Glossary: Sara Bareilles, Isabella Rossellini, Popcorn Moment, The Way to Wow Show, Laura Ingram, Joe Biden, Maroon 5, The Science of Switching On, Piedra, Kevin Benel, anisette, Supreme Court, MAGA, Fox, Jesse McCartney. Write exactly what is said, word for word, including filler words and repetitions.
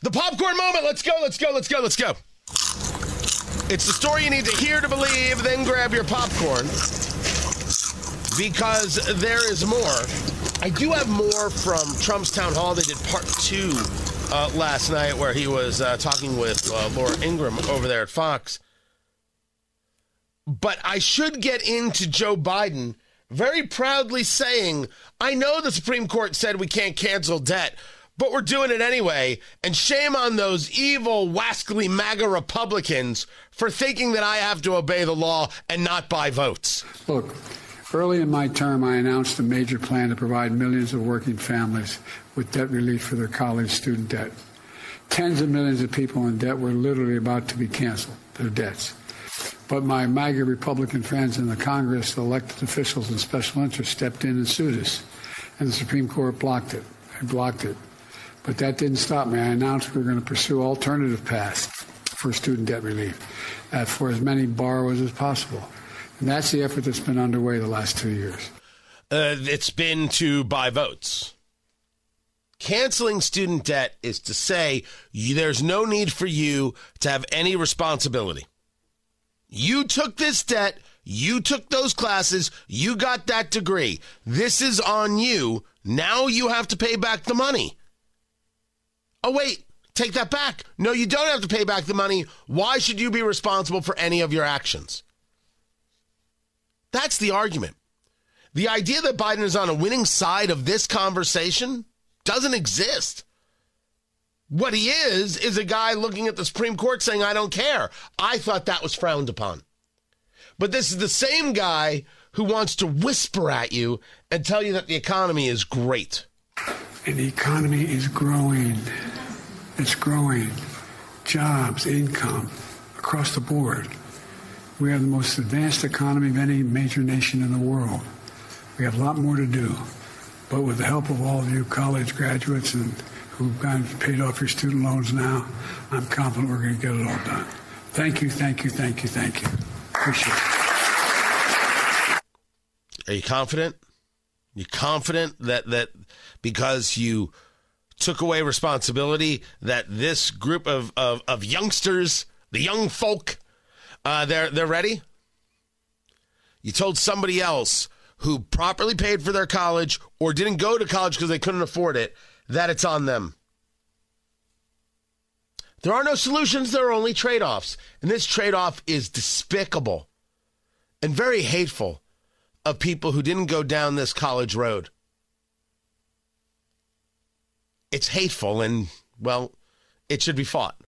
The popcorn moment. Let's go, let's go, let's go, let's go. It's the story you need to hear to believe, then grab your popcorn, because there is more. I do have more from Trump's town hall. They did part two uh, last night where he was uh, talking with uh, Laura Ingram over there at Fox. But I should get into Joe Biden very proudly saying, I know the Supreme Court said we can't cancel debt, but we're doing it anyway. And shame on those evil, wascally MAGA Republicans for thinking that I have to obey the law and not buy votes. Look. Early in my term, I announced a major plan to provide millions of working families with debt relief for their college student debt. Tens of millions of people in debt were literally about to be canceled, their debts. But my MAGA Republican friends in the Congress, elected officials, and special interests stepped in and sued us, and the Supreme Court blocked it. They blocked it. But that didn't stop me. I announced we were going to pursue alternative paths for student debt relief uh, for as many borrowers as possible. And that's the effort that's been underway the last two years. Uh, it's been to buy votes. Canceling student debt is to say you, there's no need for you to have any responsibility. You took this debt. You took those classes. You got that degree. This is on you. Now you have to pay back the money. Oh, wait. Take that back. No, you don't have to pay back the money. Why should you be responsible for any of your actions? That's the argument. The idea that Biden is on a winning side of this conversation doesn't exist. What he is, is a guy looking at the Supreme Court saying, I don't care. I thought that was frowned upon. But this is the same guy who wants to whisper at you and tell you that the economy is great. And the economy is growing. It's growing. Jobs, income, across the board. We have the most advanced economy of any major nation in the world. We have a lot more to do. But with the help of all of you college graduates and who've gone paid off your student loans now, I'm confident we're going to get it all done. Thank you, thank you, thank you, thank you. Appreciate it. Are you confident? You confident that, that because you took away responsibility that this group of, of, of youngsters, the young folk, Uh, they're they're ready? You told somebody else who properly paid for their college or didn't go to college because they couldn't afford it that it's on them. There are no solutions. There are only trade-offs. And this trade-off is despicable and very hateful of people who didn't go down this college road. It's hateful and, well, it should be fought.